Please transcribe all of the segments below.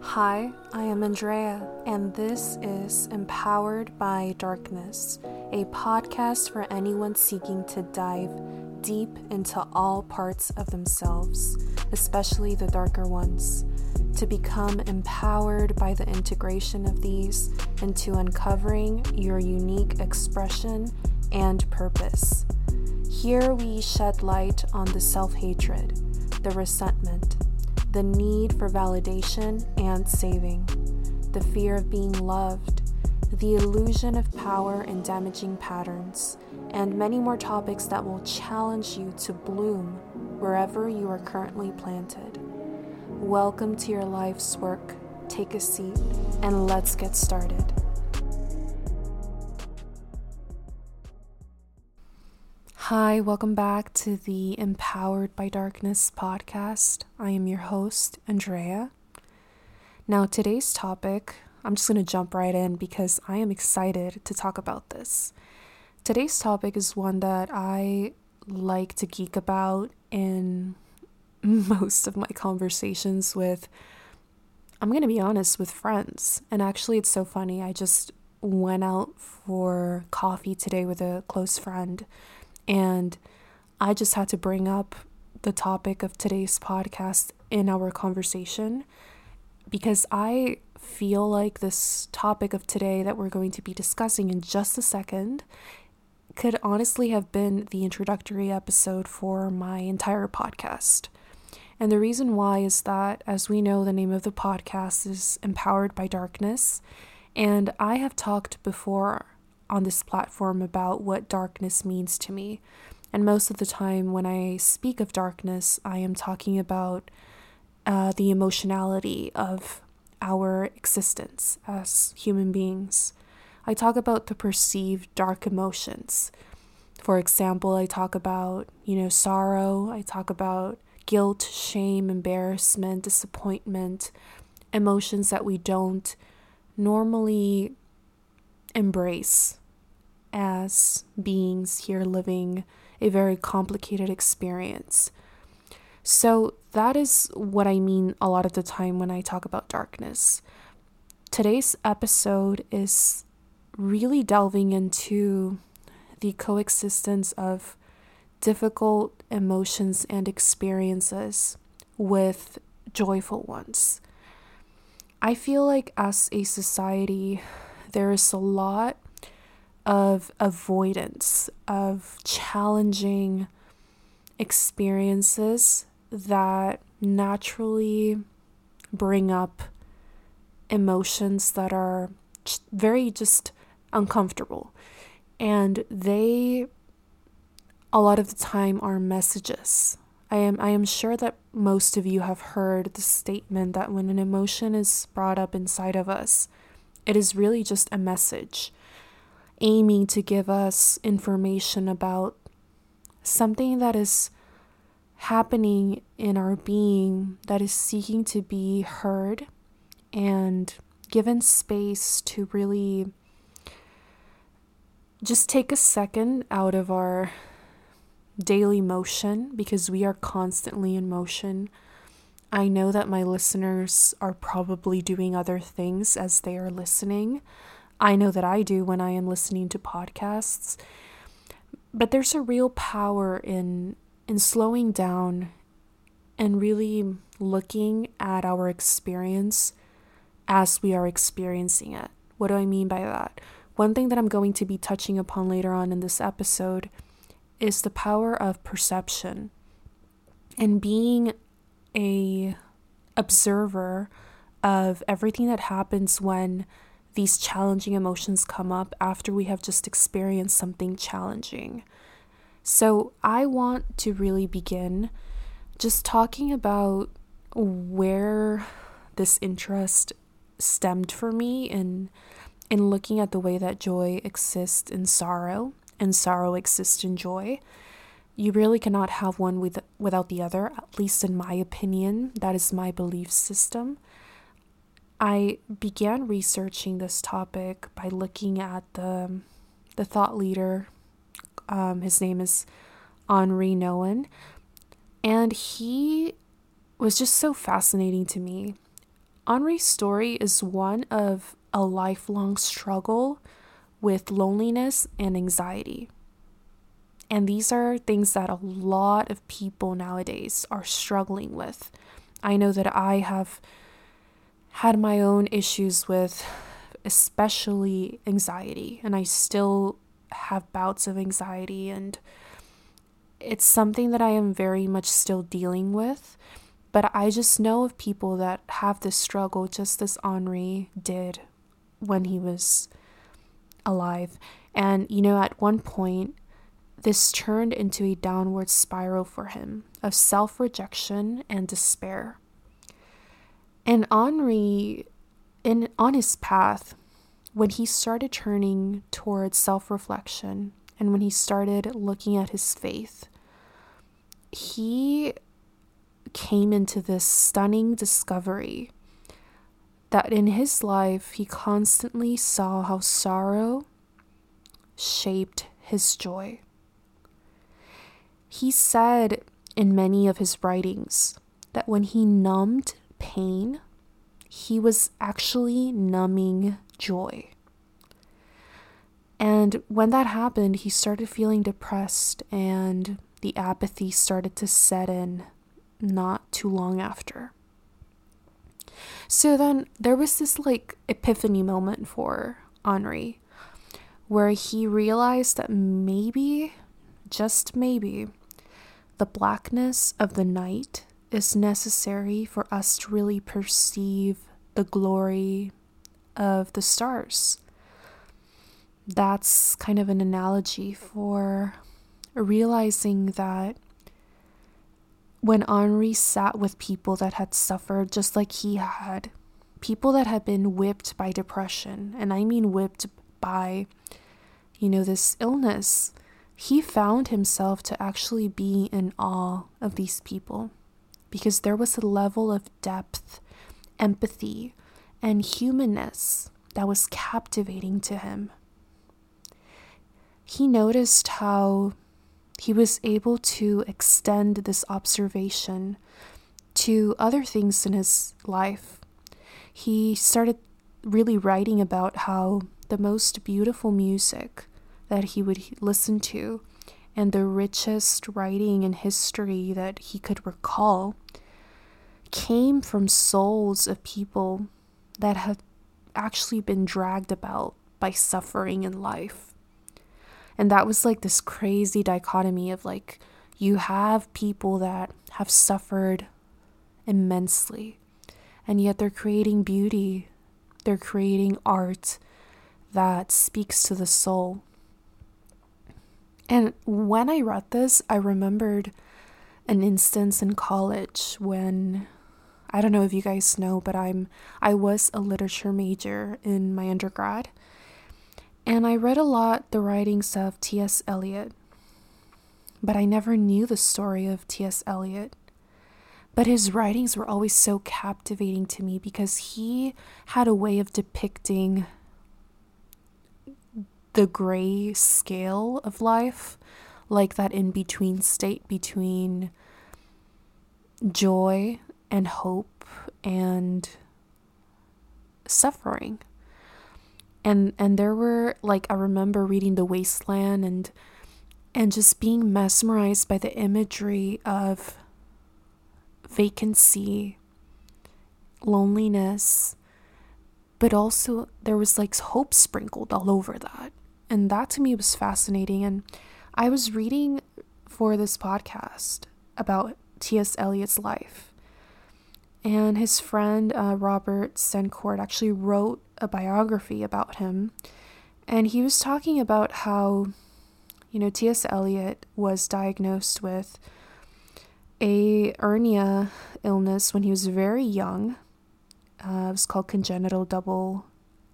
Hi, I am Andrea, and this is Empowered by Darkness, a podcast for anyone seeking to dive deep into all parts of themselves, especially the darker ones, to become empowered by the integration of these into uncovering your unique expression and purpose. Here we shed light on the self-hatred, the resentment, the need for validation and saving, the fear of being loved, the illusion of power and damaging patterns, and many more topics that will challenge you to bloom wherever you are currently planted. Welcome to your life's work. Take a seat and let's get started. Hi, welcome back to the Empowered by Darkness podcast. I am your host, Andrea. Now, today's topic, I'm just going to jump right in because I am excited to talk about this. Today's topic is one that I like to geek about in most of my conversations with, I'm going to be honest, with friends. And actually, it's so funny. I just went out for coffee today with a close friend, and I just had to bring up the topic of today's podcast in our conversation because I feel like this topic of today that we're going to be discussing in just a second could honestly have been the introductory episode for my entire podcast. And the reason why is that, as we know, the name of the podcast is Empowered by Darkness, and I have talked before on this platform about what darkness means to me. And most of the time when I speak of darkness, I am talking about the emotionality of our existence as human beings. I talk about the perceived dark emotions. For example, I talk about, sorrow, I talk about guilt, shame, embarrassment, disappointment, emotions that we don't normally embrace as beings here living a very complicated experience. So that is what I mean a lot of the time when I talk about darkness. Today's episode is really delving into the coexistence of difficult emotions and experiences with joyful ones. I feel like as a society, there is a lot of avoidance of challenging experiences that naturally bring up emotions that are very just uncomfortable. And they, a lot of the time, are messages. I am sure that most of you have heard the statement that when an emotion is brought up inside of us, it is really just a message aiming to give us information about something that is happening in our being that is seeking to be heard and given space to really just take a second out of our daily motion, because we are constantly in motion. I know that my listeners are probably doing other things as they are listening. I know that I do when I am listening to podcasts. But there's a real power in slowing down and really looking at our experience as we are experiencing it. What do I mean by that? One thing that I'm going to be touching upon later on in this episode is the power of perception and being an observer of everything that happens when these challenging emotions come up after we have just experienced something challenging. So I want to really begin just talking about where this interest stemmed for me in looking at the way that joy exists in sorrow and sorrow exists in joy. You really cannot have one without the other, at least in my opinion. That is my belief system. I began researching this topic by looking at the thought leader. His name is Henri Nouwen, and he was just so fascinating to me. Henri's story is one of a lifelong struggle with loneliness and anxiety. And these are things that a lot of people nowadays are struggling with. I know that I have had my own issues with especially anxiety, and I still have bouts of anxiety, and it's something that I am very much still dealing with. But I just know of people that have this struggle just as Henri did when he was alive. And, you know, at one point, this turned into a downward spiral for him of self-rejection and despair. And Henri, on his path, when he started turning towards self-reflection and when he started looking at his faith, he came into this stunning discovery that in his life, he constantly saw how sorrow shaped his joy. He said in many of his writings that when he numbed pain, he was actually numbing joy. And when that happened, he started feeling depressed, and the apathy started to set in not too long after. So then there was this epiphany moment for Henri where he realized that maybe, just maybe, the blackness of the night is necessary for us to really perceive the glory of the stars. That's kind of an analogy for realizing that when Henri sat with people that had suffered just like he had, people that had been whipped by depression, and I mean whipped by, this illness, he found himself to actually be in awe of these people, because there was a level of depth, empathy, and humanness that was captivating to him. He noticed how he was able to extend this observation to other things in his life. He started really writing about how the most beautiful music that he would listen to and the richest writing in history that he could recall came from souls of people that had actually been dragged about by suffering in life. And that was this crazy dichotomy of you have people that have suffered immensely, and yet they're creating beauty, they're creating art that speaks to the soul. And when I read this, I remembered an instance in college when, I don't know if you guys know, but I was a literature major in my undergrad. And I read a lot the writings of T. S. Eliot. But I never knew the story of T. S. Eliot. But his writings were always so captivating to me because he had a way of depicting the gray scale of life, that in-between state between joy and hope and suffering. And there were, I remember reading The Waste Land and just being mesmerized by the imagery of vacancy, loneliness, but also there was, hope sprinkled all over that. And that to me was fascinating. And I was reading for this podcast about T.S. Eliot's life. And his friend, Robert Sencourt, actually wrote a biography about him. And he was talking about how, T.S. Eliot was diagnosed with a hernia illness when he was very young. It was called congenital double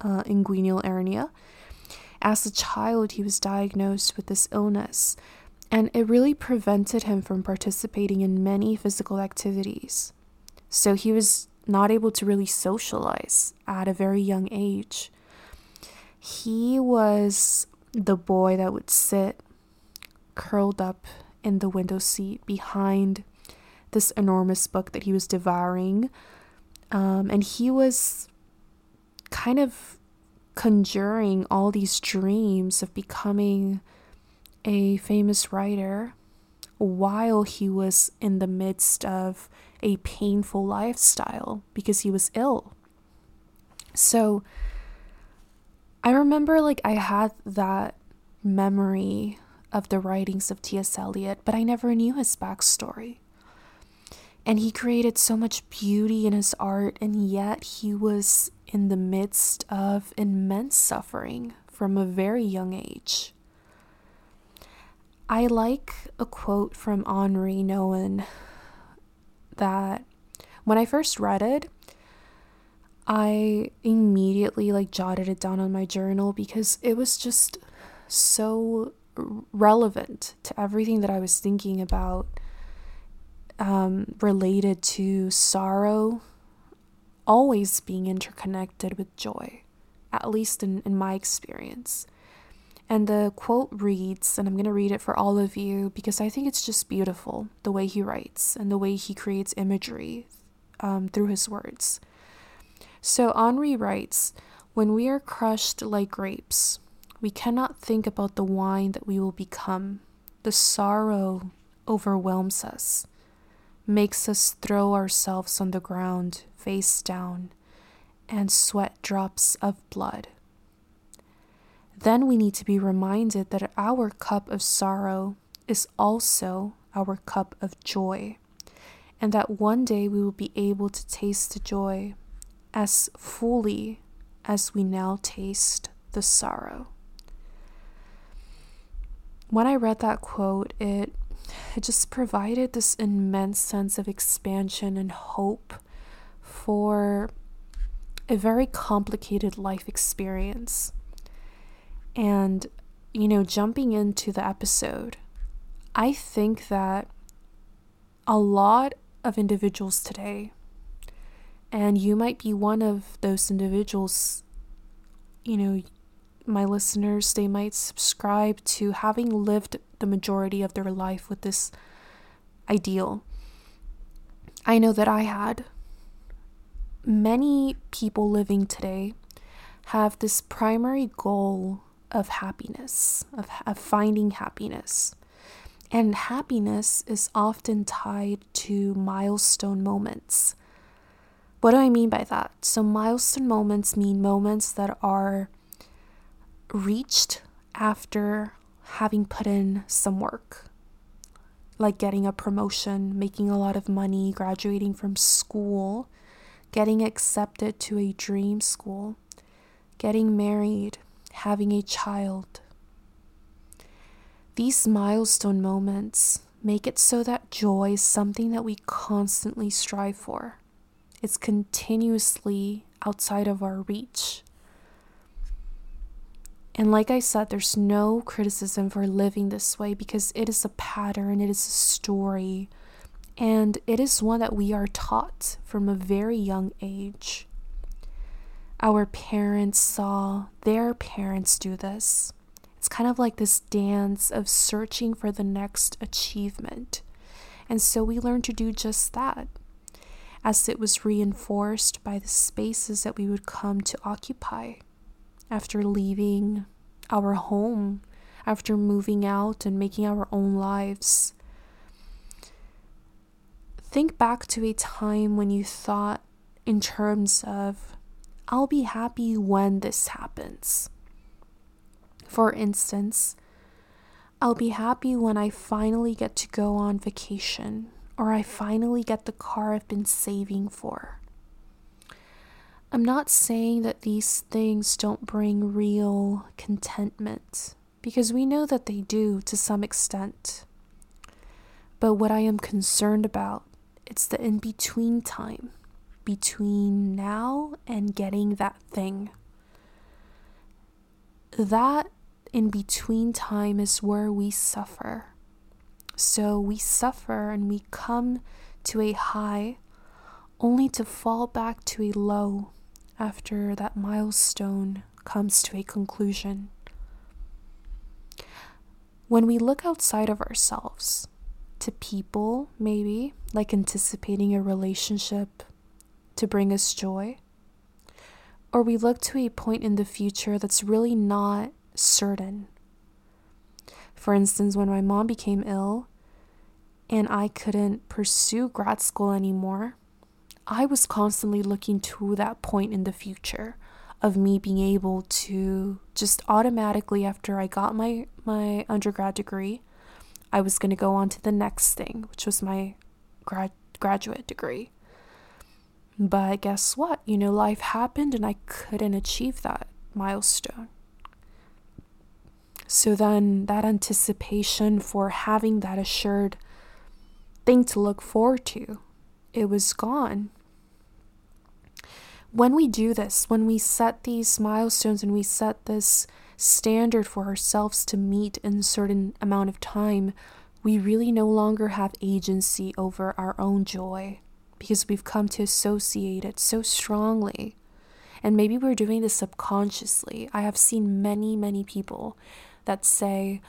inguinal hernia. As a child, he was diagnosed with this illness, and it really prevented him from participating in many physical activities. So he was not able to really socialize at a very young age. He was the boy that would sit curled up in the window seat behind this enormous book that he was devouring, And he was kind of conjuring all these dreams of becoming a famous writer while he was in the midst of a painful lifestyle because he was ill. So I remember I had that memory of the writings of T. S. Eliot, but I never knew his backstory. And he created so much beauty in his art, and yet he was in the midst of immense suffering from a very young age. I like a quote from Henri Nouwen that when I first read it, I immediately jotted it down on my journal because it was just so relevant to everything that I was thinking about, related to sorrow always being interconnected with joy, at least in my experience. And the quote reads, and I'm going to read it for all of you because I think it's just beautiful, the way he writes and the way he creates imagery through his words. So Henri writes, "When we are crushed like grapes, we cannot think about the wine that we will become. The sorrow overwhelms us, makes us throw ourselves on the ground, face down, and sweat drops of blood. Then we need to be reminded that our cup of sorrow is also our cup of joy, and that one day we will be able to taste the joy as fully as we now taste the sorrow." When I read that quote, it just provided this immense sense of expansion and hope for a very complicated life experience. And, jumping into the episode, I think that a lot of individuals today, and you might be one of those individuals, my listeners, they might subscribe to having lived the majority of their life with this ideal. I know that I had. Many people living today have this primary goal of happiness, of finding happiness. And happiness is often tied to milestone moments. What do I mean by that? So milestone moments mean moments that are reached after having put in some work, like getting a promotion, making a lot of money, graduating from school, getting accepted to a dream school, getting married, having a child. These milestone moments make it so that joy is something that we constantly strive for. It's continuously outside of our reach. And like I said, there's no criticism for living this way because it is a pattern, it is a story, and it is one that we are taught from a very young age. Our parents saw their parents do this. It's kind of like this dance of searching for the next achievement. And so we learn to do just that, as it was reinforced by the spaces that we would come to occupy after leaving our home, after moving out and making our own lives. Think back to a time when you thought in terms of, I'll be happy when this happens. For instance, I'll be happy when I finally get to go on vacation, or I finally get the car I've been saving for. I'm not saying that these things don't bring real contentment, because we know that they do to some extent. But what I am concerned about, it's the in-between time, between now and getting that thing. That in-between time is where we suffer. So we suffer and we come to a high only to fall back to a low after that milestone comes to a conclusion. When we look outside of ourselves, to people maybe, anticipating a relationship, to bring us joy, or we look to a point in the future that's really not certain. For instance, when my mom became ill and I couldn't pursue grad school anymore, I was constantly looking to that point in the future of me being able to just automatically, after I got my undergrad degree, I was going to go on to the next thing, which was my graduate degree. But guess what? You know, life happened and I couldn't achieve that milestone. So then that anticipation for having that assured thing to look forward to, it was gone. When we do this, when we set these milestones and we set this standard for ourselves to meet in a certain amount of time, we really no longer have agency over our own joy because we've come to associate it so strongly. And maybe we're doing this subconsciously. I have seen many, many people that say,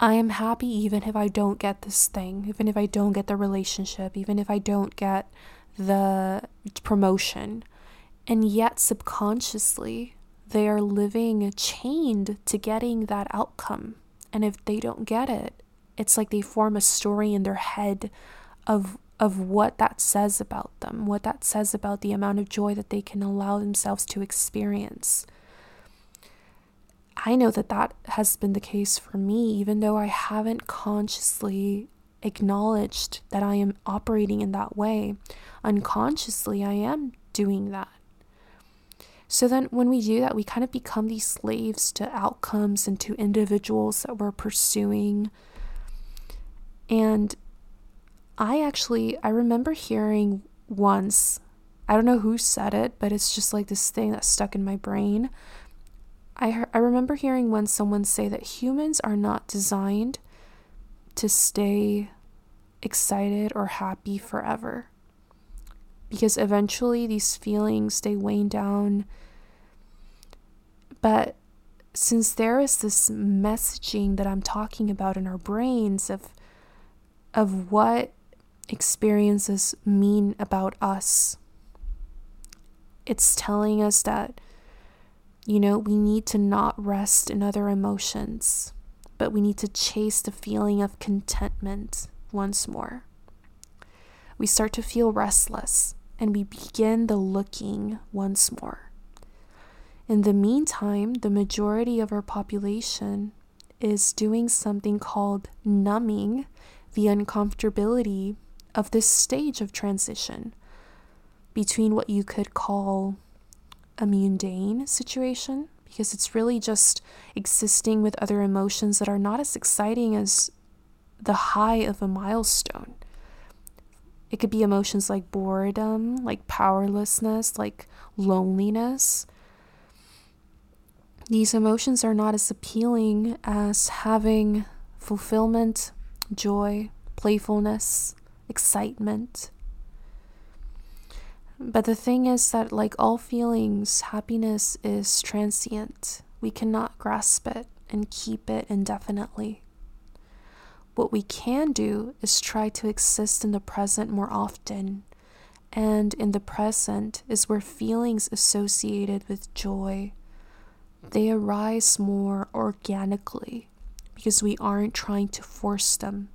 I am happy even if I don't get this thing, even if I don't get the relationship, even if I don't get the promotion. And yet subconsciously, they are living chained to getting that outcome. And if they don't get it, it's like they form a story in their head of what that says about them, what that says about the amount of joy that they can allow themselves to experience. I know that has been the case for me, even though I haven't consciously acknowledged that I am operating in that way. Unconsciously, I am doing that. So then when we do that, we kind of become these slaves to outcomes and to individuals that we're pursuing. And I remember hearing once, I don't know who said it, but it's just like this thing that stuck in my brain. I remember hearing once someone say that humans are not designed to stay excited or happy forever, because eventually these feelings, they wane down. But since there is this messaging that I'm talking about in our brains of what experiences mean about us, it's telling us that, you know, we need to not rest in other emotions, but we need to chase the feeling of contentment once more. We start to feel restless and we begin the looking once more. In the meantime, the majority of our population is doing something called numbing the uncomfortability of this stage of transition between what you could call a mundane situation, because it's really just existing with other emotions that are not as exciting as the high of a milestone. It could be emotions like boredom, like powerlessness, like loneliness. These emotions are not as appealing as having fulfillment, joy, playfulness, excitement. But the thing is that, like all feelings, happiness is transient. We cannot grasp it and keep it indefinitely. What we can do is try to exist in the present more often. And in the present is where feelings associated with joy, they arise more organically because we aren't trying to force them.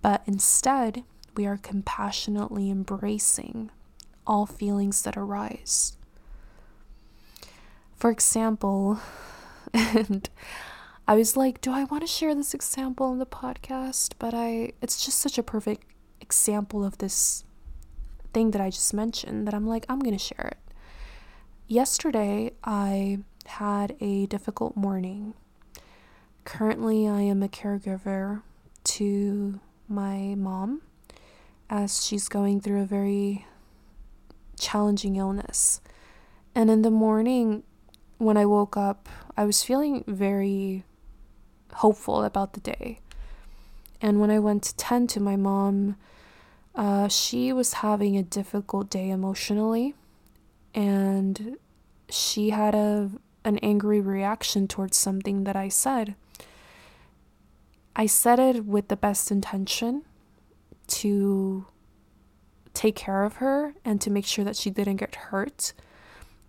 But instead, we are compassionately embracing all feelings that arise. For example, and I was like, do I want to share this example on the podcast? But it's just such a perfect example of this thing that I just mentioned that I'm like, I'm going to share it. Yesterday, I had a difficult morning. Currently, I am a caregiver to my mom, as she's going through a very challenging illness. And in the morning, when I woke up, I was feeling very hopeful about the day. And when I went to tend to my mom, she was having a difficult day emotionally. And she had an angry reaction towards something that I said. I said it with the best intention, to take care of her and to make sure that she didn't get hurt.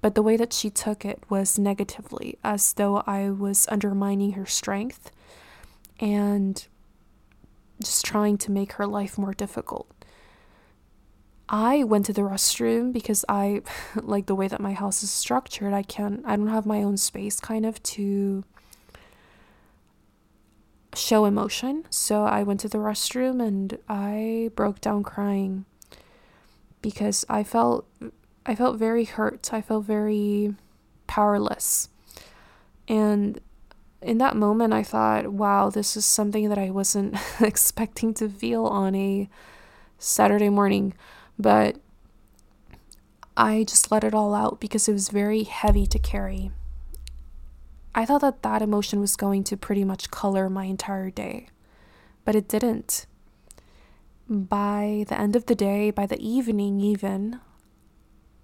But the way that she took it was negatively, as though I was undermining her strength and just trying to make her life more difficult. I went to the restroom because I like the way that my house is structured. I don't have my own space kind of to show emotion. So I went to the restroom and I broke down crying because I felt very hurt. I felt very powerless. And in that moment I thought, wow, this is something that I wasn't expecting to feel on a Saturday morning. But I just let it all out because it was very heavy to carry. I thought that that emotion was going to pretty much color my entire day, but it didn't. By the end of the day, by the evening even,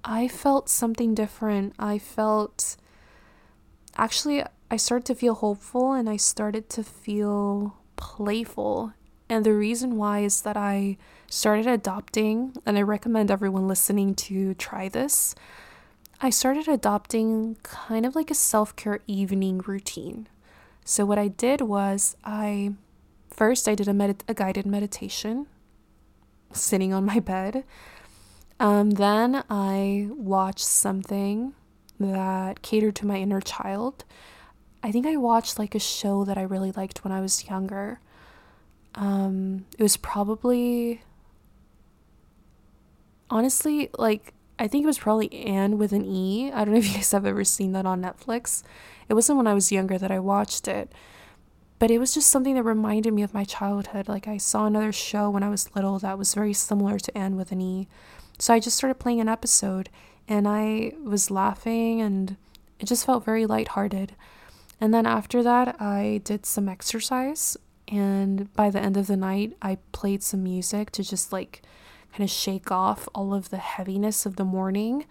I felt something different. I started to feel hopeful and I started to feel playful. And the reason why is that I started adopting, and I recommend everyone listening to try this, I started adopting kind of like a self-care evening routine. So what I did was I did a guided meditation sitting on my bed. Then I watched something that catered to my inner child. I think I watched like a show that I really liked when I was younger. It was probably, honestly, like, I think it was probably Anne with an E. I don't know if you guys have ever seen that on Netflix. It wasn't when I was younger that I watched it, but it was just something that reminded me of my childhood. Like, I saw another show when I was little that was very similar to Anne with an E. So I just started playing an episode and I was laughing and it just felt very lighthearted. And then after that, I did some exercise. And by the end of the night, I played some music to just like kind of shake off all of the heaviness of the morning.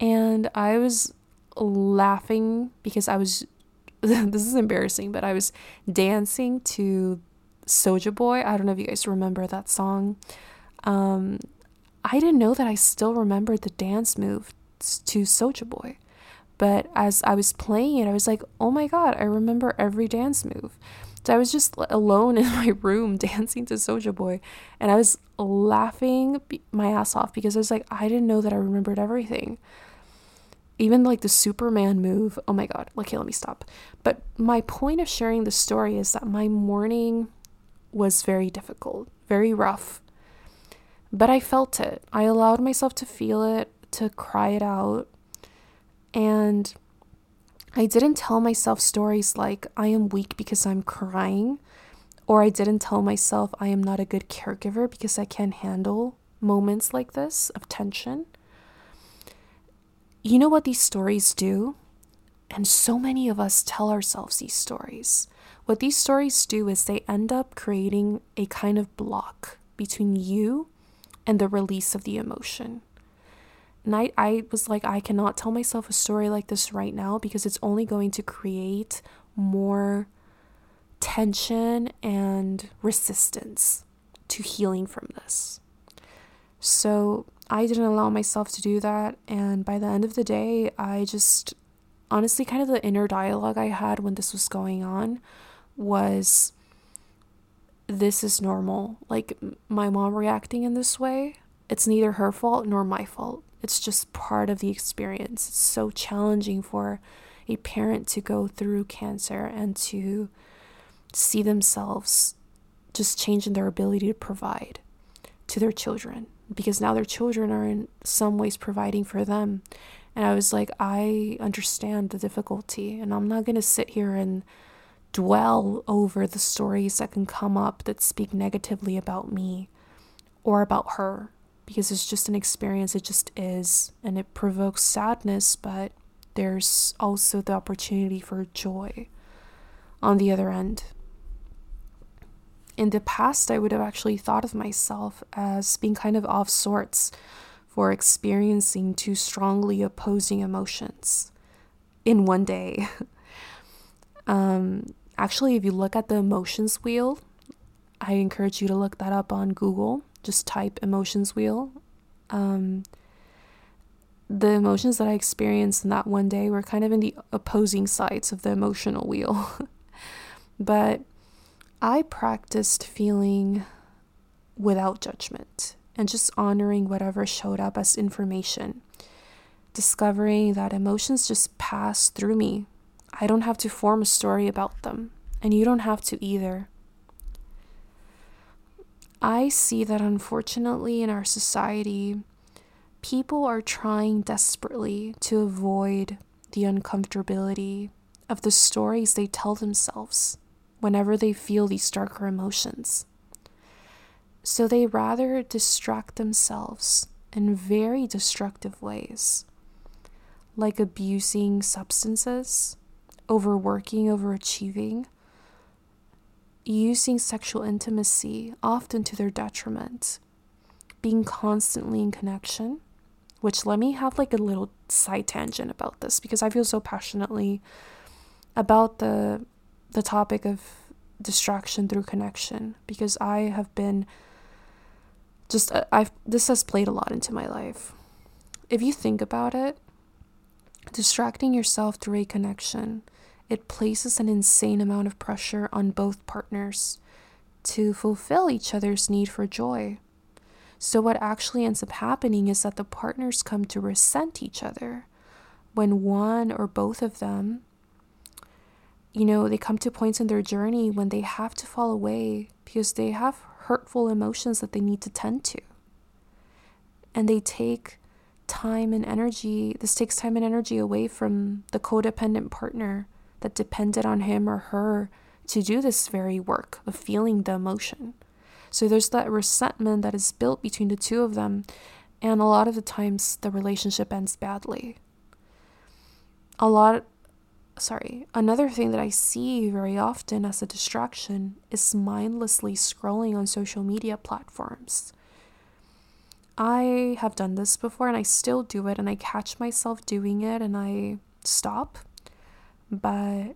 And I was laughing because this is embarrassing, but I was dancing to Soulja Boy. I don't know if you guys remember that song. I didn't know that I still remembered the dance move to Soulja Boy. But as I was playing it, I was like, oh my God, I remember every dance move. So I was just alone in my room dancing to Soulja Boy. And I was laughing my ass off because I was like, I didn't know that I remembered everything. Even like the Superman move. Oh my God. Okay, let me stop. But my point of sharing the story is that my morning was very difficult, very rough. But I felt it. I allowed myself to feel it, to cry it out. And I didn't tell myself stories like I am weak because I'm crying, or I didn't tell myself I am not a good caregiver because I can't handle moments like this of tension. You know what these stories do? And so many of us tell ourselves these stories. What these stories do is they end up creating a kind of block between you and the release of the emotion. And I was like, I cannot tell myself a story like this right now because it's only going to create more tension and resistance to healing from this. So I didn't allow myself to do that. And by the end of the day, I just honestly, kind of the inner dialogue I had when this was going on was, this is normal. Like, my mom reacting in this way, it's neither her fault nor my fault. It's just part of the experience. It's so challenging for a parent to go through cancer and to see themselves just change in their ability to provide to their children, because now their children are in some ways providing for them. And I was like, I understand the difficulty, and I'm not going to sit here and dwell over the stories that can come up that speak negatively about me or about her. Because it's just an experience, it just is, and it provokes sadness, but there's also the opportunity for joy on the other end. In the past, I would have actually thought of myself as being kind of off sorts for experiencing two strongly opposing emotions in one day. Actually, if you look at the emotions wheel, I encourage you to look that up on Google. Just type emotions wheel the emotions that I experienced in that one day were kind of in the opposing sides of the emotional wheel. But I practiced feeling without judgment and just honoring whatever showed up as information, discovering that emotions just pass through me. I don't have to form a story about them, and you don't have to either. I see that unfortunately in our society, people are trying desperately to avoid the uncomfortability of the stories they tell themselves whenever they feel these darker emotions. So they rather distract themselves in very destructive ways, like abusing substances, overworking, overachieving, using sexual intimacy, often to their detriment, being constantly in connection, which let me have like a little side tangent about this, because I feel so passionately about the topic of distraction through connection, because I have been just, this has played a lot into my life. If you think about it, distracting yourself through a connection, it places an insane amount of pressure on both partners to fulfill each other's need for joy. So what actually ends up happening is that the partners come to resent each other when one or both of them, you know, they come to points in their journey when they have to fall away because they have hurtful emotions that they need to tend to. And they take time and energy, this takes time and energy away from the codependent partner that depended on him or her to do this very work of feeling the emotion. So there's that resentment that is built between the two of them, and a lot of the times the relationship ends badly. Another thing that I see very often as a distraction is mindlessly scrolling on social media platforms. I have done this before, and I still do it, and I catch myself doing it and I stop. But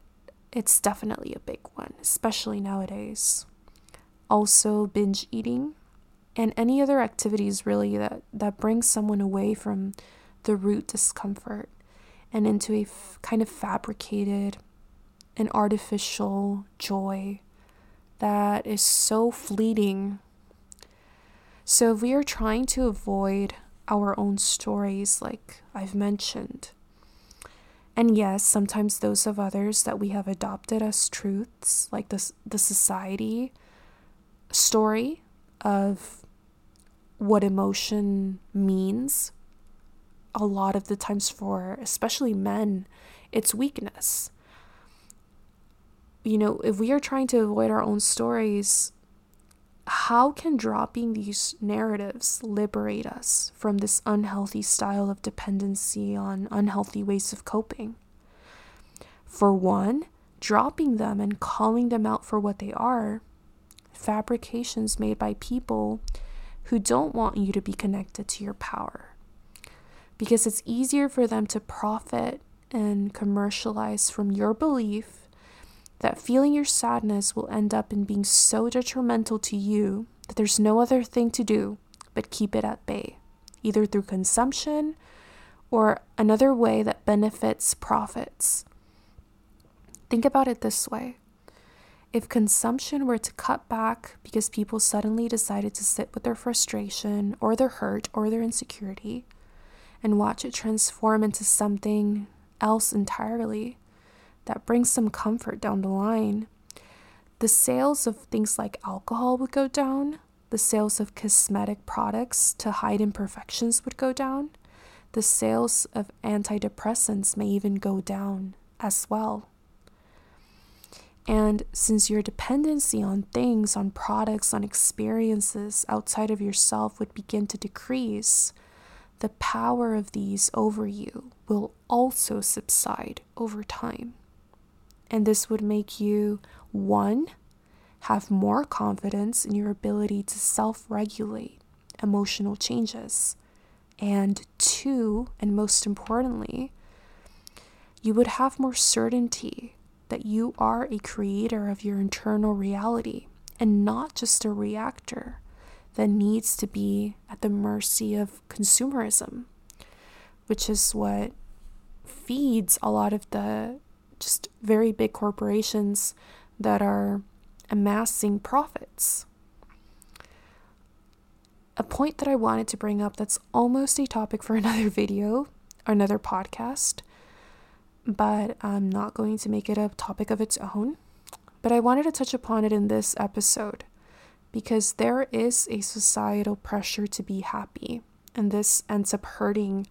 it's definitely a big one, especially nowadays. Also, binge eating and any other activities really that brings someone away from the root discomfort and into a kind of fabricated and artificial joy that is so fleeting. So if we are trying to avoid our own stories, like I've mentioned, and yes, sometimes those of others that we have adopted as truths, like the society story of what emotion means, a lot of the times for especially men, it's weakness. You know, if we are trying to avoid our own stories, how can dropping these narratives liberate us from this unhealthy style of dependency on unhealthy ways of coping? For one, dropping them and calling them out for what they are, fabrications made by people who don't want you to be connected to your power, because it's easier for them to profit and commercialize from your belief that feeling your sadness will end up in being so detrimental to you that there's no other thing to do but keep it at bay, either through consumption or another way that benefits profits. Think about it this way. If consumption were to cut back because people suddenly decided to sit with their frustration or their hurt or their insecurity and watch it transform into something else entirely, that brings some comfort down the line, the sales of things like alcohol would go down, the sales of cosmetic products to hide imperfections would go down, the sales of antidepressants may even go down as well. And since your dependency on things, on products, on experiences outside of yourself would begin to decrease, the power of these over you will also subside over time. And this would make you, one, have more confidence in your ability to self-regulate emotional changes. And two, and most importantly, you would have more certainty that you are a creator of your internal reality and not just a reactor that needs to be at the mercy of consumerism, which is what feeds a lot of the just very big corporations that are amassing profits. A point that I wanted to bring up that's almost a topic for another video or another podcast, but I'm not going to make it a topic of its own. But I wanted to touch upon it in this episode because there is a societal pressure to be happy, and this ends up hurting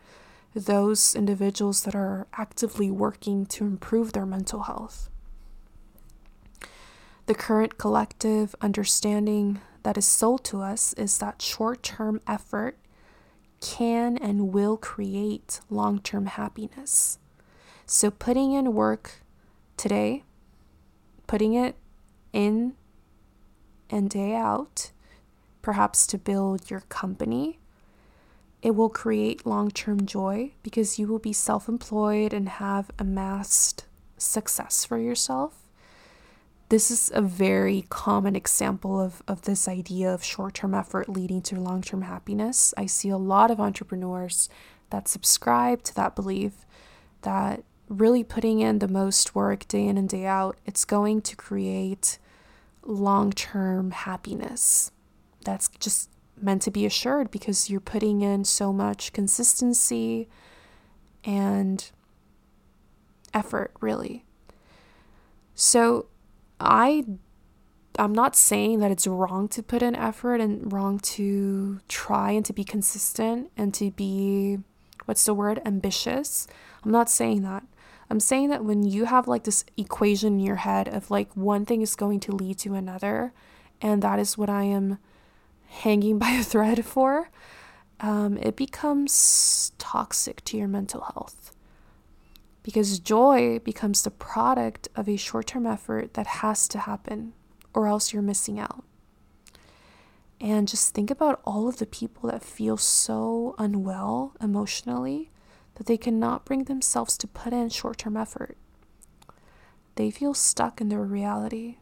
those individuals that are actively working to improve their mental health. The current collective understanding that is sold to us is that short-term effort can and will create long-term happiness. So putting in work today, putting it in and day out, perhaps to build your company, it will create long-term joy because you will be self-employed and have amassed success for yourself. This is a very common example of this idea of short-term effort leading to long-term happiness. I see a lot of entrepreneurs that subscribe to that belief that really putting in the most work day in and day out, it's going to create long-term happiness. That's just meant to be assured because you're putting in so much consistency and effort, really. So I'm not saying that it's wrong to put in effort and wrong to try and to be consistent and to be, ambitious. I'm not saying that. I'm saying that when you have like this equation in your head of like one thing is going to lead to another, and that is what I am hanging by a thread for, it becomes toxic to your mental health. Because joy becomes the product of a short-term effort that has to happen, or else you're missing out. And just think about all of the people that feel so unwell emotionally that they cannot bring themselves to put in short-term effort. They feel stuck in their reality.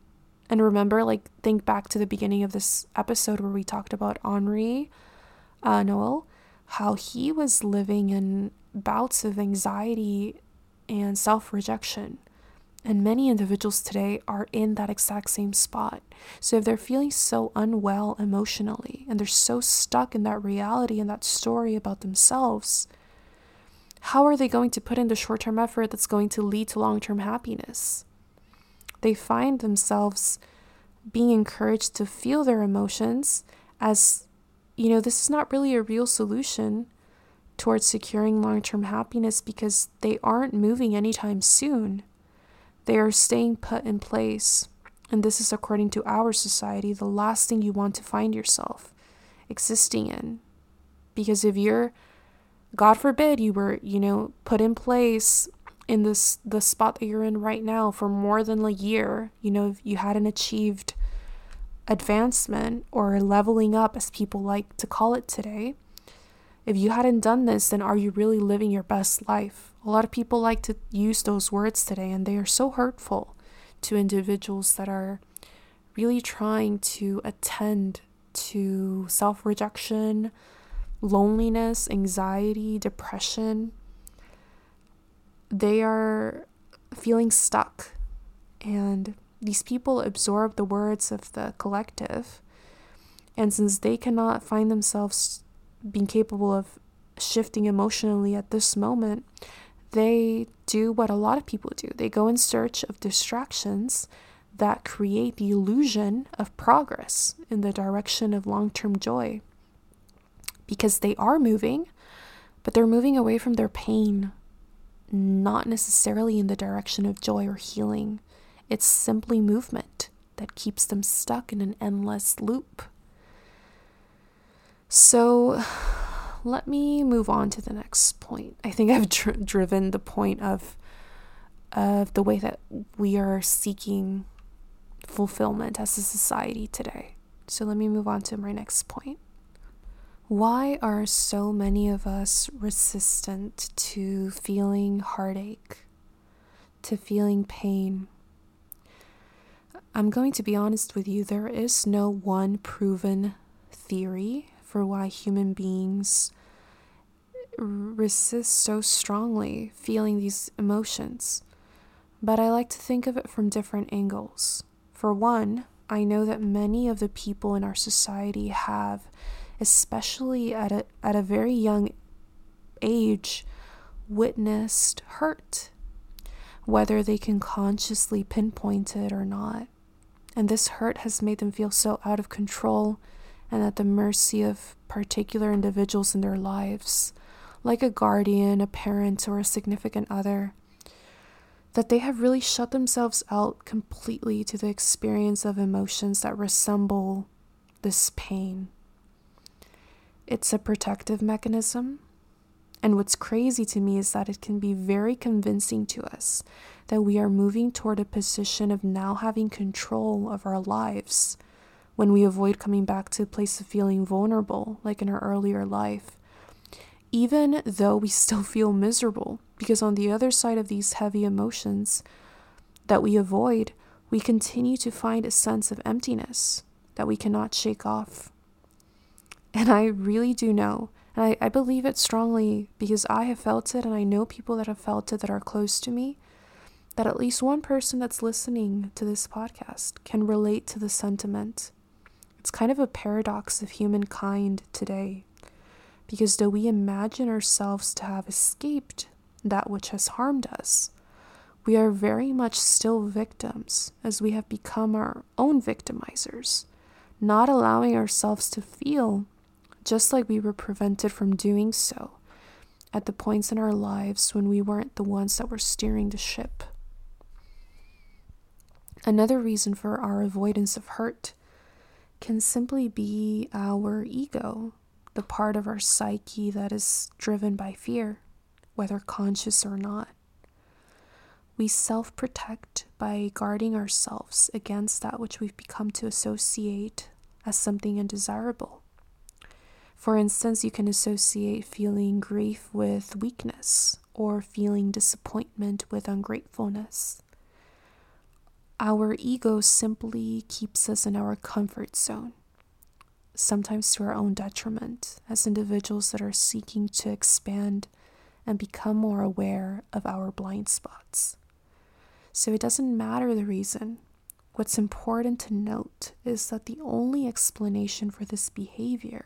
And remember, think back to the beginning of this episode where we talked about Henri Nouwen, how he was living in bouts of anxiety and self-rejection. And many individuals today are in that exact same spot. So if they're feeling so unwell emotionally and they're so stuck in that reality and that story about themselves, how are they going to put in the short-term effort that's going to lead to long-term happiness? They find themselves being encouraged to feel their emotions as, this is not really a real solution towards securing long-term happiness because they aren't moving anytime soon. They are staying put in place. And this is, according to our society, the last thing you want to find yourself existing in. Because if you're, God forbid, you were, put in place in the spot that you're in right now for more than a year, if you hadn't achieved advancement or leveling up, as people like to call it today, if you hadn't done this, then are you really living your best life? A lot of people like to use those words today, and they are so hurtful to individuals that are really trying to attend to self-rejection, loneliness, anxiety, depression. They are feeling stuck, and these people absorb the words of the collective, and since they cannot find themselves being capable of shifting emotionally at this moment, they do what a lot of people do. They go in search of distractions that create the illusion of progress in the direction of long-term joy, because they are moving, but they're moving away from their pain, not necessarily in the direction of joy or healing. It's simply movement that keeps them stuck in an endless loop. So let me move on to the next point. I think I've driven the point of the way that we are seeking fulfillment as a society today. So let me move on to my next point. Why are so many of us resistant to feeling heartache, to feeling pain? I'm going to be honest with you, there is no one proven theory for why human beings resist so strongly feeling these emotions, but I like to think of it from different angles. For one, I know that many of the people in our society have, especially at a very young age, witnessed hurt, whether they can consciously pinpoint it or not. And this hurt has made them feel so out of control and at the mercy of particular individuals in their lives, like a guardian, a parent, or a significant other, that they have really shut themselves out completely to the experience of emotions that resemble this pain. It's a protective mechanism. And what's crazy to me is that it can be very convincing to us that we are moving toward a position of now having control of our lives when we avoid coming back to a place of feeling vulnerable, like in our earlier life, even though we still feel miserable, because on the other side of these heavy emotions that we avoid, we continue to find a sense of emptiness that we cannot shake off. And I really do know, and I believe it strongly because I have felt it, and I know people that have felt it that are close to me, that at least one person that's listening to this podcast can relate to the sentiment. It's kind of a paradox of humankind today, because though we imagine ourselves to have escaped that which has harmed us, we are very much still victims, as we have become our own victimizers, not allowing ourselves to feel just like we were prevented from doing so at the points in our lives when we weren't the ones that were steering the ship. Another reason for our avoidance of hurt can simply be our ego, the part of our psyche that is driven by fear, whether conscious or not. We self-protect by guarding ourselves against that which we've become to associate as something undesirable. For instance, you can associate feeling grief with weakness or feeling disappointment with ungratefulness. Our ego simply keeps us in our comfort zone, sometimes to our own detriment, as individuals that are seeking to expand and become more aware of our blind spots. So it doesn't matter the reason. What's important to note is that the only explanation for this behavior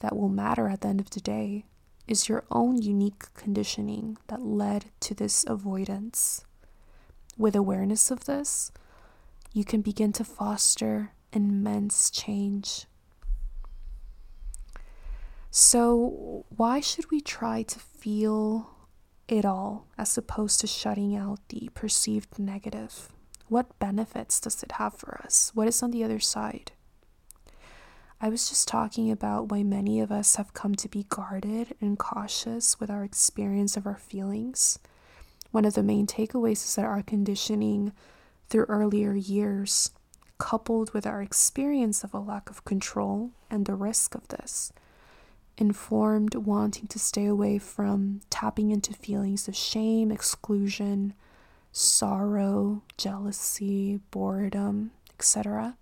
that will matter at the end of the day is your own unique conditioning that led to this avoidance. With awareness of this, you can begin to foster immense change. So, why should we try to feel it all as opposed to shutting out the perceived negative? What benefits does it have for us? What is on the other side? I was just talking about why many of us have come to be guarded and cautious with our experience of our feelings. One of the main takeaways is that our conditioning through earlier years, coupled with our experience of a lack of control and the risk of this, informed wanting to stay away from tapping into feelings of shame, exclusion, sorrow, jealousy, boredom, etc.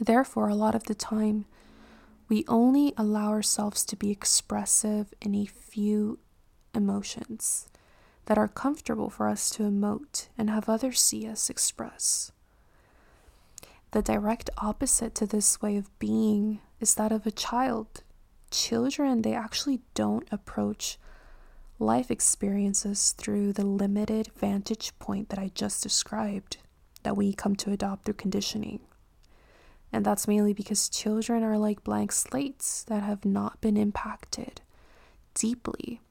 Therefore, a lot of the time, we only allow ourselves to be expressive in a few emotions that are comfortable for us to emote and have others see us express. The direct opposite to this way of being is that of a child. Children, they actually don't approach life experiences through the limited vantage point that I just described that we come to adopt through conditioning. And that's mainly because children are like blank slates that have not been impacted deeply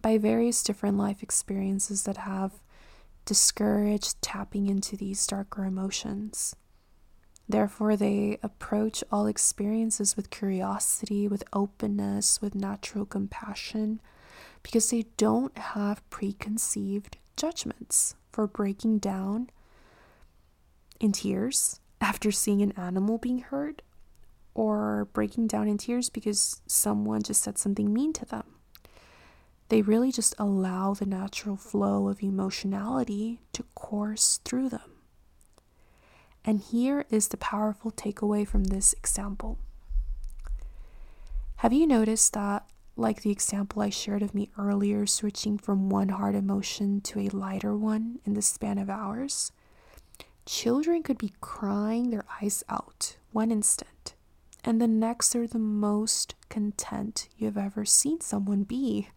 by various different life experiences that have discouraged tapping into these darker emotions. Therefore, they approach all experiences with curiosity, with openness, with natural compassion, because they don't have preconceived judgments for breaking down in tears after seeing an animal being hurt, or breaking down in tears because someone just said something mean to them. They really just allow the natural flow of emotionality to course through them. And here is the powerful takeaway from this example. Have you noticed that, like the example I shared of me earlier, switching from one hard emotion to a lighter one in the span of hours? Children could be crying their eyes out one instant, and the next they're the most content you've ever seen someone be.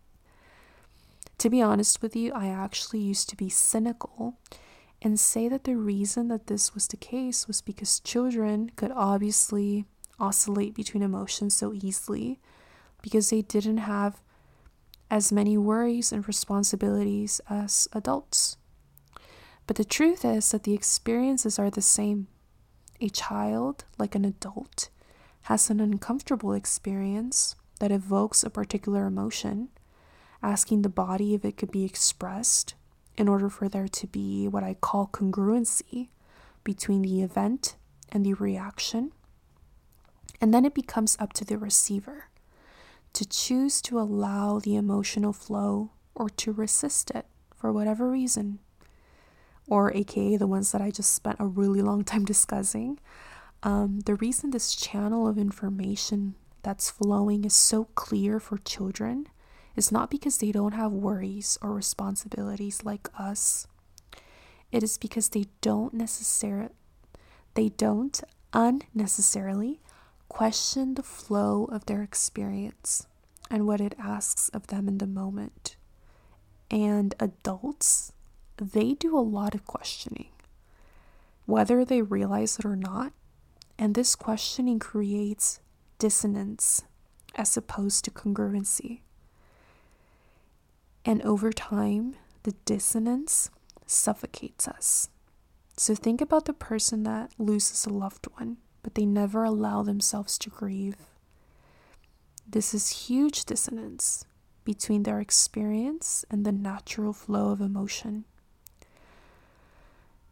To be honest with you, I actually used to be cynical and say that the reason that this was the case was because children could obviously oscillate between emotions so easily because they didn't have as many worries and responsibilities as adults. But the truth is that the experiences are the same. A child, like an adult, has an uncomfortable experience that evokes a particular emotion, asking the body if it could be expressed in order for there to be what I call congruency between the event and the reaction. And then it becomes up to the receiver to choose to allow the emotional flow or to resist it for whatever reason, or aka the ones that I just spent a really long time discussing. The reason this channel of information that's flowing is so clear for children is not because they don't have worries or responsibilities like us. It is because they don't unnecessarily question the flow of their experience and what it asks of them in the moment. And adults, they do a lot of questioning, whether they realize it or not. And this questioning creates dissonance as opposed to congruency. And over time, the dissonance suffocates us. So think about the person that loses a loved one, but they never allow themselves to grieve. This is huge dissonance between their experience and the natural flow of emotion.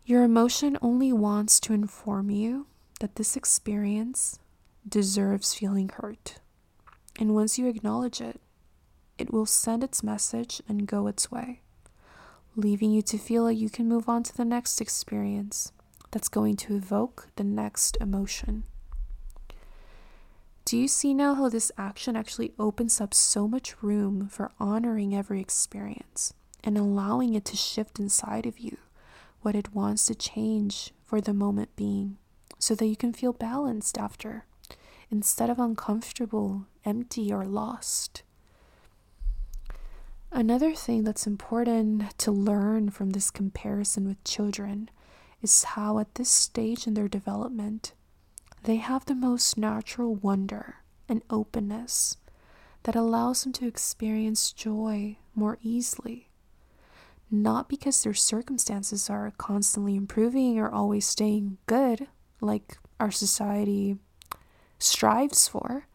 Your emotion only wants to inform you that this experience deserves feeling hurt. And once you acknowledge it, it will send its message and go its way, leaving you to feel like you can move on to the next experience that's going to evoke the next emotion. Do you see now how this action actually opens up so much room for honoring every experience and allowing it to shift inside of you what it wants to change for the moment being, so that you can feel balanced after, instead of uncomfortable, empty, or lost? Another thing that's important to learn from this comparison with children is how at this stage in their development, they have the most natural wonder and openness that allows them to experience joy more easily. Not because their circumstances are constantly improving or always staying good, like our society strives for,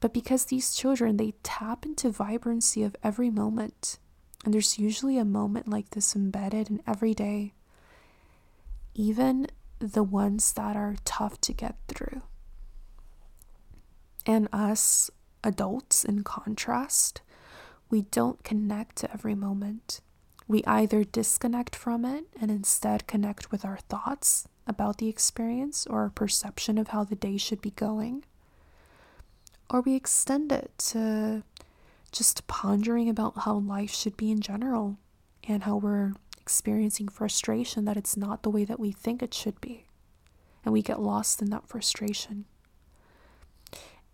but because these children, they tap into vibrancy of every moment. And there's usually a moment like this embedded in every day, even the ones that are tough to get through. And us adults, in contrast, we don't connect to every moment. We either disconnect from it and instead connect with our thoughts about the experience or our perception of how the day should be going. Or we extend it to just pondering about how life should be in general and how we're experiencing frustration that it's not the way that we think it should be. And we get lost in that frustration.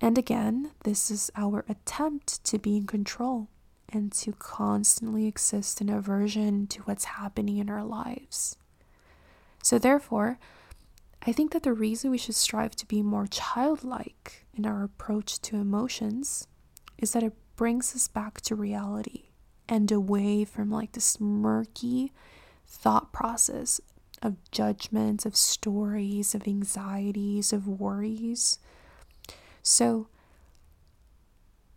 And again, this is our attempt to be in control and to constantly exist in aversion to what's happening in our lives. So therefore, I think that the reason we should strive to be more childlike in our approach to emotions is that it brings us back to reality and away from this murky thought process of judgments, of stories, of anxieties, of worries. So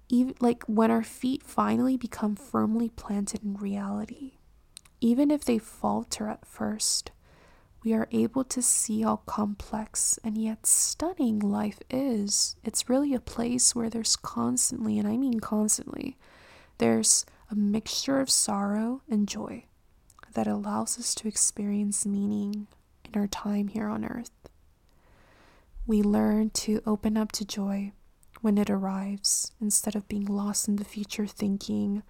even when our feet finally become firmly planted in reality, even if they falter at first, we are able to see how complex and yet stunning life is. It's really a place where there's constantly, and I mean constantly, there's a mixture of sorrow and joy that allows us to experience meaning in our time here on earth. We learn to open up to joy. when it arrives, instead of being lost in the future thinking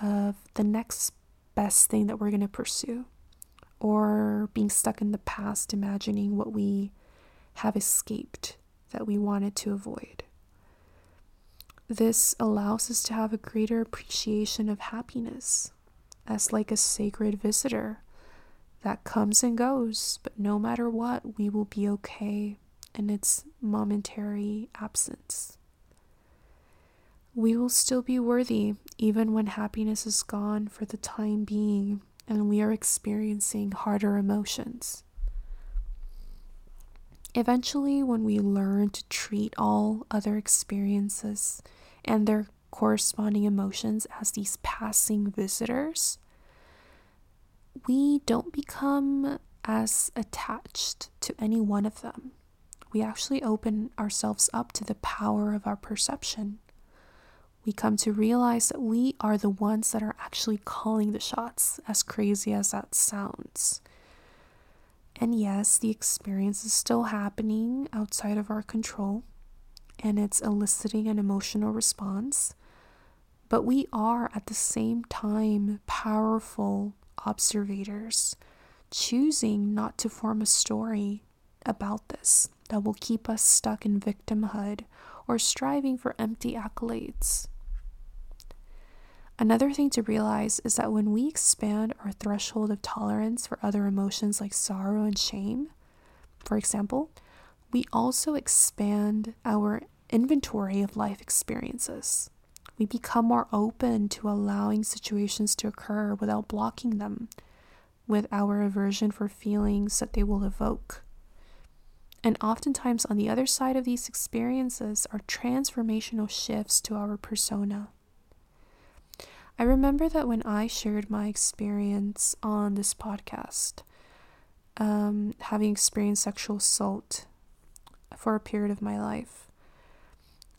of the next best thing that we're going to pursue, or being stuck in the past imagining what we have escaped that we wanted to avoid. This allows us to have a greater appreciation of happiness as like a sacred visitor that comes and goes, but no matter what, we will be okay in its momentary absence. We will still be worthy even when happiness is gone for the time being and we are experiencing harder emotions. Eventually, when we learn to treat all other experiences and their corresponding emotions as these passing visitors, we don't become as attached to any one of them. We actually open ourselves up to the power of our perception. We come to realize that we are the ones that are actually calling the shots, as crazy as that sounds. And yes, the experience is still happening outside of our control, and it's eliciting an emotional response. But we are at the same time powerful observators, choosing not to form a story about this that will keep us stuck in victimhood or striving for empty accolades. Another thing to realize is that when we expand our threshold of tolerance for other emotions like sorrow and shame, for example, we also expand our inventory of life experiences. We become more open to allowing situations to occur without blocking them with our aversion for feelings that they will evoke. And oftentimes on the other side of these experiences are transformational shifts to our persona. I remember that when I shared my experience on this podcast, having experienced sexual assault for a period of my life,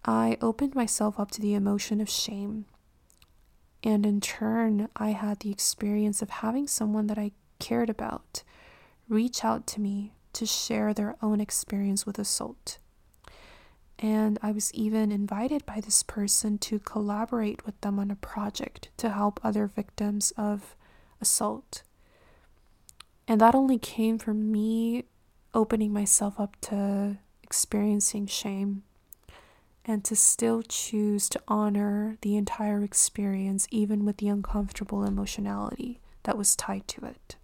I opened myself up to the emotion of shame. And in turn, I had the experience of having someone that I cared about reach out to me to share their own experience with assault. And I was even invited by this person to collaborate with them on a project to help other victims of assault. And that only came from me opening myself up to experiencing shame and to still choose to honor the entire experience, even with the uncomfortable emotionality that was tied to it.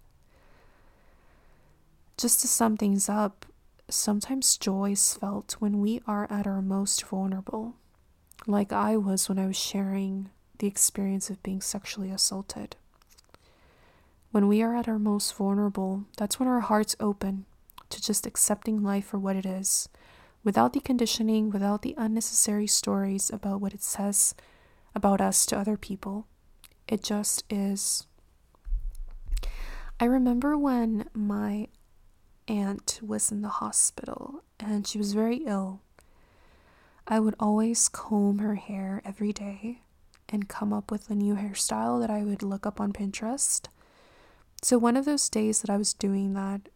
Just to sum things up, sometimes joy is felt when we are at our most vulnerable, like I was when I was sharing the experience of being sexually assaulted. When we are at our most vulnerable, that's when our hearts open to just accepting life for what it is, without the conditioning, without the unnecessary stories about what it says about us to other people. It just is. I remember when my aunt was in the hospital and she was very ill. I would always comb her hair every day and come up with a new hairstyle that I would look up on Pinterest. So one of those days that I was doing that,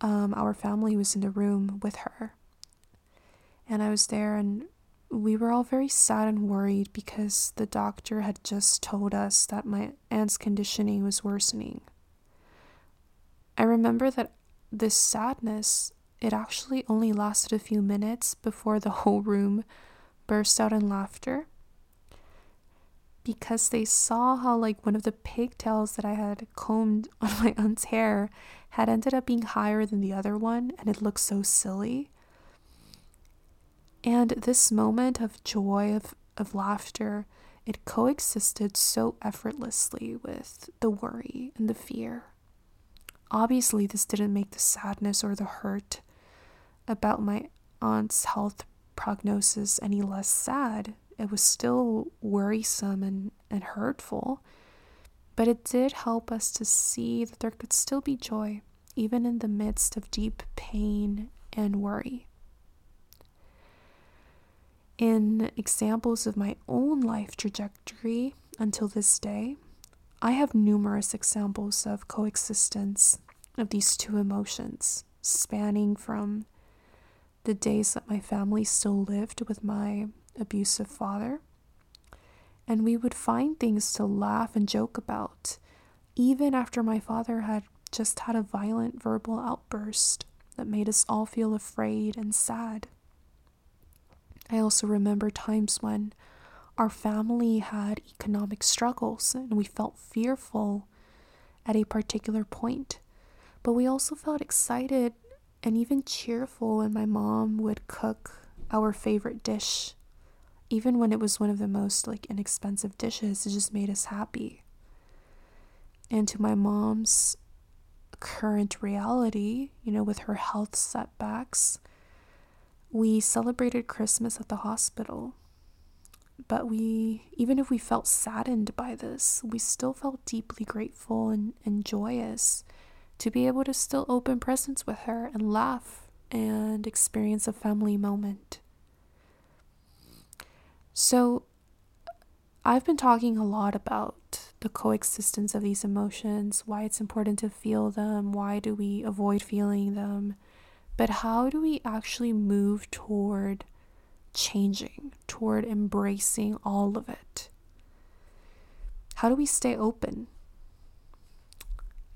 our family was in the room with her, and I was there, and we were all very sad and worried because the doctor had just told us that my aunt's conditioning was worsening. I remember that this sadness, it actually only lasted a few minutes before the whole room burst out in laughter, because they saw how like one of the pigtails that I had combed on my aunt's hair had ended up being higher than the other one, and it looked so silly. And this moment of joy, of laughter, it coexisted so effortlessly with the worry and the fear. Obviously, this didn't make the sadness or the hurt about my aunt's health prognosis any less sad. It was still worrisome and hurtful, but it did help us to see that there could still be joy, even in the midst of deep pain and worry. In examples of my own life trajectory until this day, I have numerous examples of coexistence of these two emotions, spanning from the days that my family still lived with my abusive father. And we would find things to laugh and joke about, even after my father had just had a violent verbal outburst that made us all feel afraid and sad. I also remember times when our family had economic struggles and we felt fearful at a particular point, but we also felt excited and even cheerful when my mom would cook our favorite dish. Even when it was one of the most inexpensive dishes, it just made us happy. And to my mom's current reality, with her health setbacks, we celebrated Christmas at the hospital. But even if we felt saddened by this, we still felt deeply grateful and joyous to be able to still open presents with her and laugh and experience a family moment. So I've been talking a lot about the coexistence of these emotions, why it's important to feel them, why do we avoid feeling them, but how do we actually move toward changing, toward embracing all of it? How do we stay open?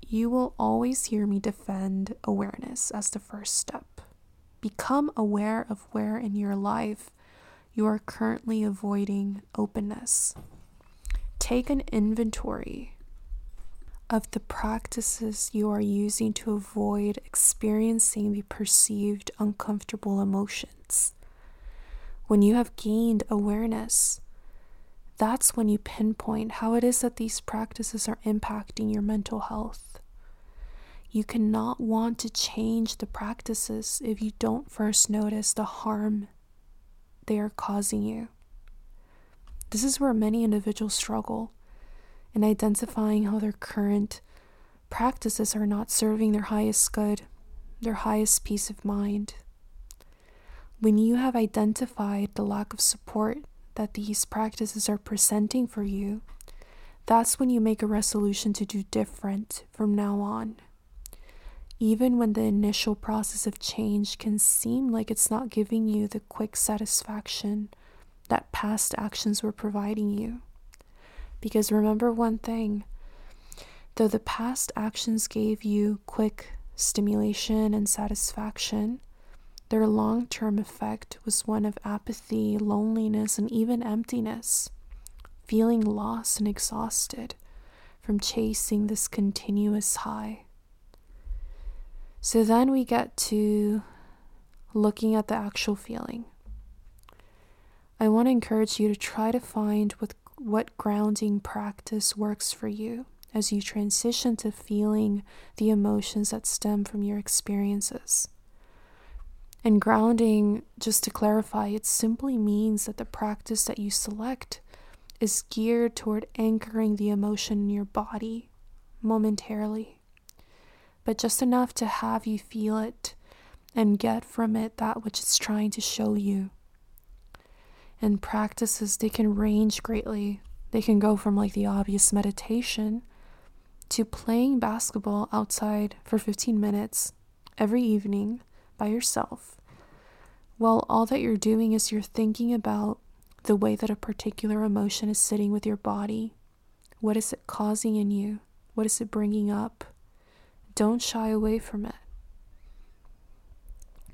You will always hear me defend awareness as the first step. Become aware of where in your life you are currently avoiding openness. Take an inventory of the practices you are using to avoid experiencing the perceived uncomfortable emotions. When you have gained awareness, that's when you pinpoint how it is that these practices are impacting your mental health. You cannot want to change the practices if you don't first notice the harm they are causing you. This is where many individuals struggle in identifying how their current practices are not serving their highest good, their highest peace of mind. When you have identified the lack of support that these practices are presenting for you, that's when you make a resolution to do different from now on. Even when the initial process of change can seem like it's not giving you the quick satisfaction that past actions were providing you. Because remember one thing, though the past actions gave you quick stimulation and satisfaction, their long-term effect was one of apathy, loneliness, and even emptiness, feeling lost and exhausted from chasing this continuous high. So then we get to looking at the actual feeling. I want to encourage you to try to find what grounding practice works for you as you transition to feeling the emotions that stem from your experiences. And grounding, just to clarify, it simply means that the practice that you select is geared toward anchoring the emotion in your body momentarily, but just enough to have you feel it and get from it that which it's trying to show you. And practices, they can range greatly. They can go from the obvious meditation to playing basketball outside for 15 minutes every evening by yourself, while all that you're doing is you're thinking about the way that a particular emotion is sitting with your body. What is it causing in you? What is it bringing up? Don't shy away from it.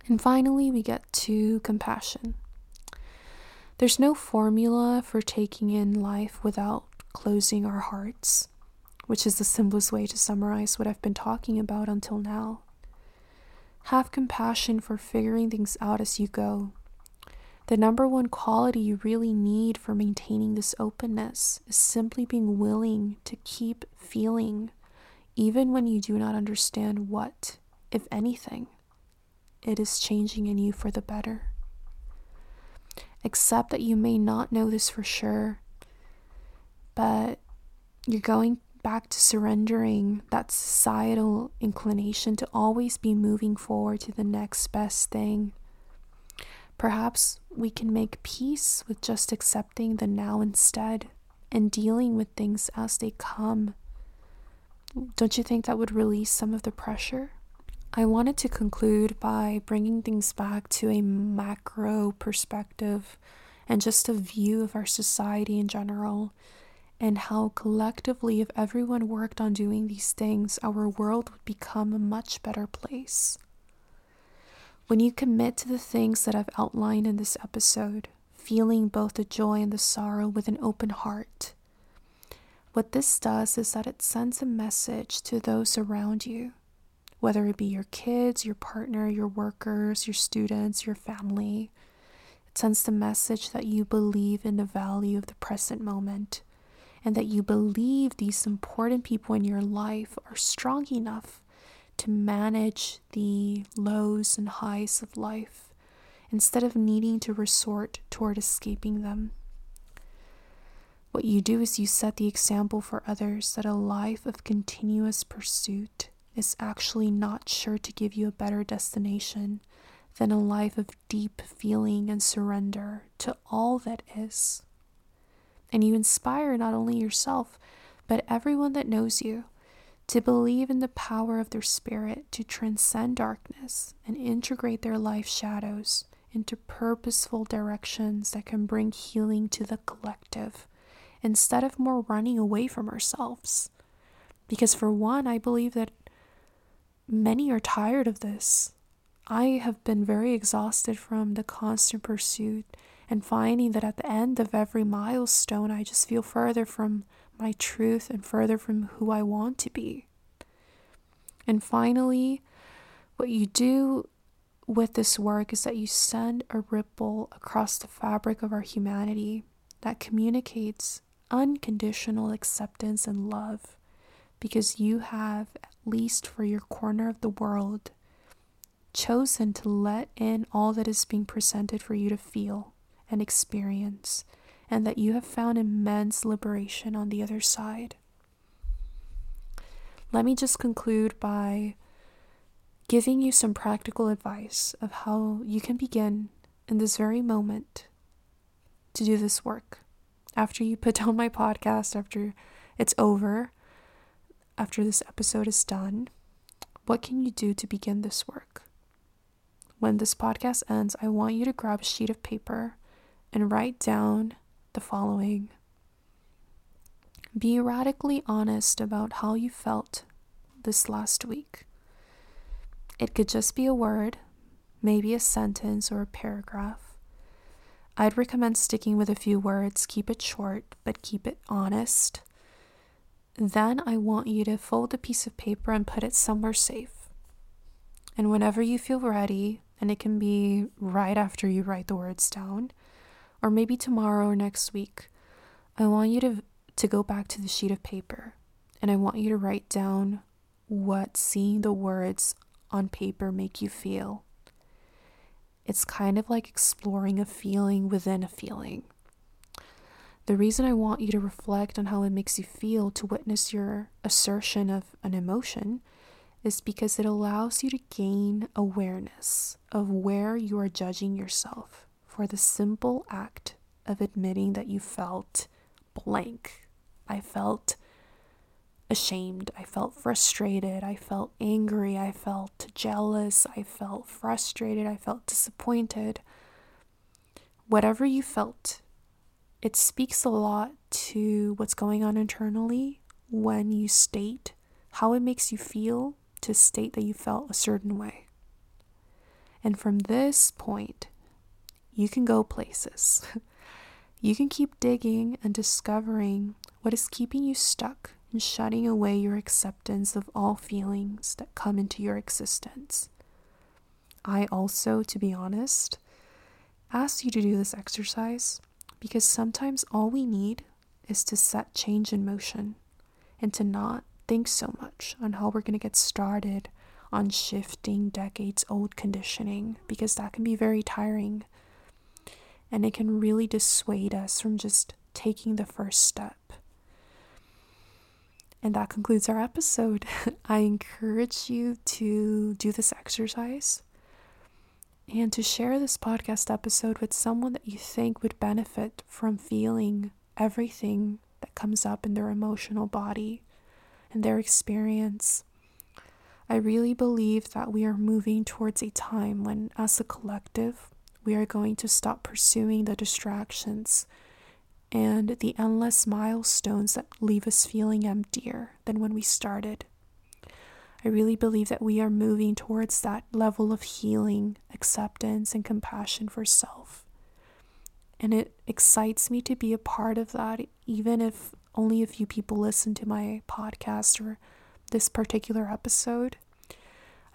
And finally, we get to compassion. There's no formula for taking in life without closing our hearts, which is the simplest way to summarize what I've been talking about until now. Have compassion for figuring things out as you go. The number one quality you really need for maintaining this openness is simply being willing to keep feeling, even when you do not understand what, if anything, it is changing in you for the better. Accept that you may not know this for sure, but you're going back to surrendering that societal inclination to always be moving forward to the next best thing. Perhaps we can make peace with just accepting the now instead and dealing with things as they come. Don't you think that would release some of the pressure? I wanted to conclude by bringing things back to a macro perspective and just a view of our society in general, and how collectively, if everyone worked on doing these things, our world would become a much better place. When you commit to the things that I've outlined in this episode, feeling both the joy and the sorrow with an open heart, what this does is that it sends a message to those around you, whether it be your kids, your partner, your workers, your students, your family. It sends the message that you believe in the value of the present moment, and that you believe these important people in your life are strong enough to manage the lows and highs of life instead of needing to resort toward escaping them. What you do is you set the example for others that a life of continuous pursuit is actually not sure to give you a better destination than a life of deep feeling and surrender to all that is. And you inspire not only yourself, but everyone that knows you to believe in the power of their spirit to transcend darkness and integrate their life shadows into purposeful directions that can bring healing to the collective, instead of more running away from ourselves. Because for one, I believe that many are tired of this. I have been very exhausted from the constant pursuit and finding that at the end of every milestone, I just feel further from my truth and further from who I want to be. And finally, what you do with this work is that you send a ripple across the fabric of our humanity that communicates unconditional acceptance and love, because you have, at least for your corner of the world, chosen to let in all that is being presented for you to feel and experience, and that you have found immense liberation on the other side. Let me just conclude by giving you some practical advice of how you can begin in this very moment to do this work. After you put down my podcast, after it's over, after this episode is done, what can you do to begin this work? When this podcast ends, I want you to grab a sheet of paper and write down the following. Be radically honest about how you felt this last week. It could just be a word, maybe a sentence or a paragraph. I'd recommend sticking with a few words, keep it short, but keep it honest. Then I want you to fold a piece of paper and put it somewhere safe. And whenever you feel ready, and it can be right after you write the words down, or maybe tomorrow or next week, I want you to go back to the sheet of paper, and I want you to write down what seeing the words on paper make you feel. It's kind of like exploring a feeling within a feeling. The reason I want you to reflect on how it makes you feel to witness your assertion of an emotion is because it allows you to gain awareness of where you are judging yourself for the simple act of admitting that you felt blank. I felt ashamed. I felt frustrated. I felt angry. I felt jealous. I felt frustrated. I felt disappointed. Whatever you felt, it speaks a lot to what's going on internally when you state how it makes you feel to state that you felt a certain way. And from this point, you can go places. You can keep digging and discovering what is keeping you stuck and shutting away your acceptance of all feelings that come into your existence. I also, to be honest, asked you to do this exercise because sometimes all we need is to set change in motion and to not think so much on how we're going to get started on shifting decades-old conditioning, because that can be very tiring and it can really dissuade us from just taking the first step. And that concludes our episode. I encourage you to do this exercise and to share this podcast episode with someone that you think would benefit from feeling everything that comes up in their emotional body and their experience. I really believe that we are moving towards a time when, as a collective, we are going to stop pursuing the distractions and the endless milestones that leave us feeling emptier than when we started. I really believe that we are moving towards that level of healing, acceptance, and compassion for self. And it excites me to be a part of that, even if only a few people listen to my podcast or this particular episode.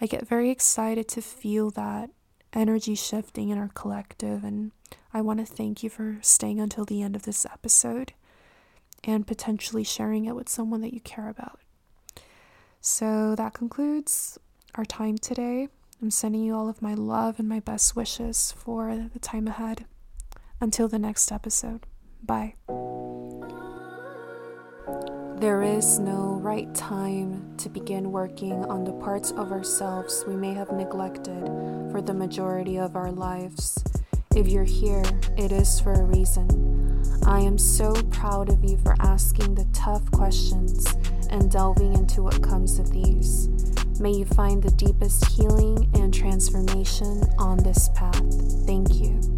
I get very excited to feel that energy shifting in our collective, and I want to thank you for staying until the end of this episode and potentially sharing it with someone that you care about. So that concludes our time today. I'm sending you all of my love and my best wishes for the time ahead. Until the next episode, bye. There is no right time to begin working on the parts of ourselves we may have neglected for the majority of our lives. If you're here, it is for a reason. I am so proud of you for asking the tough questions and delving into what comes of these. May you find the deepest healing and transformation on this path. Thank you.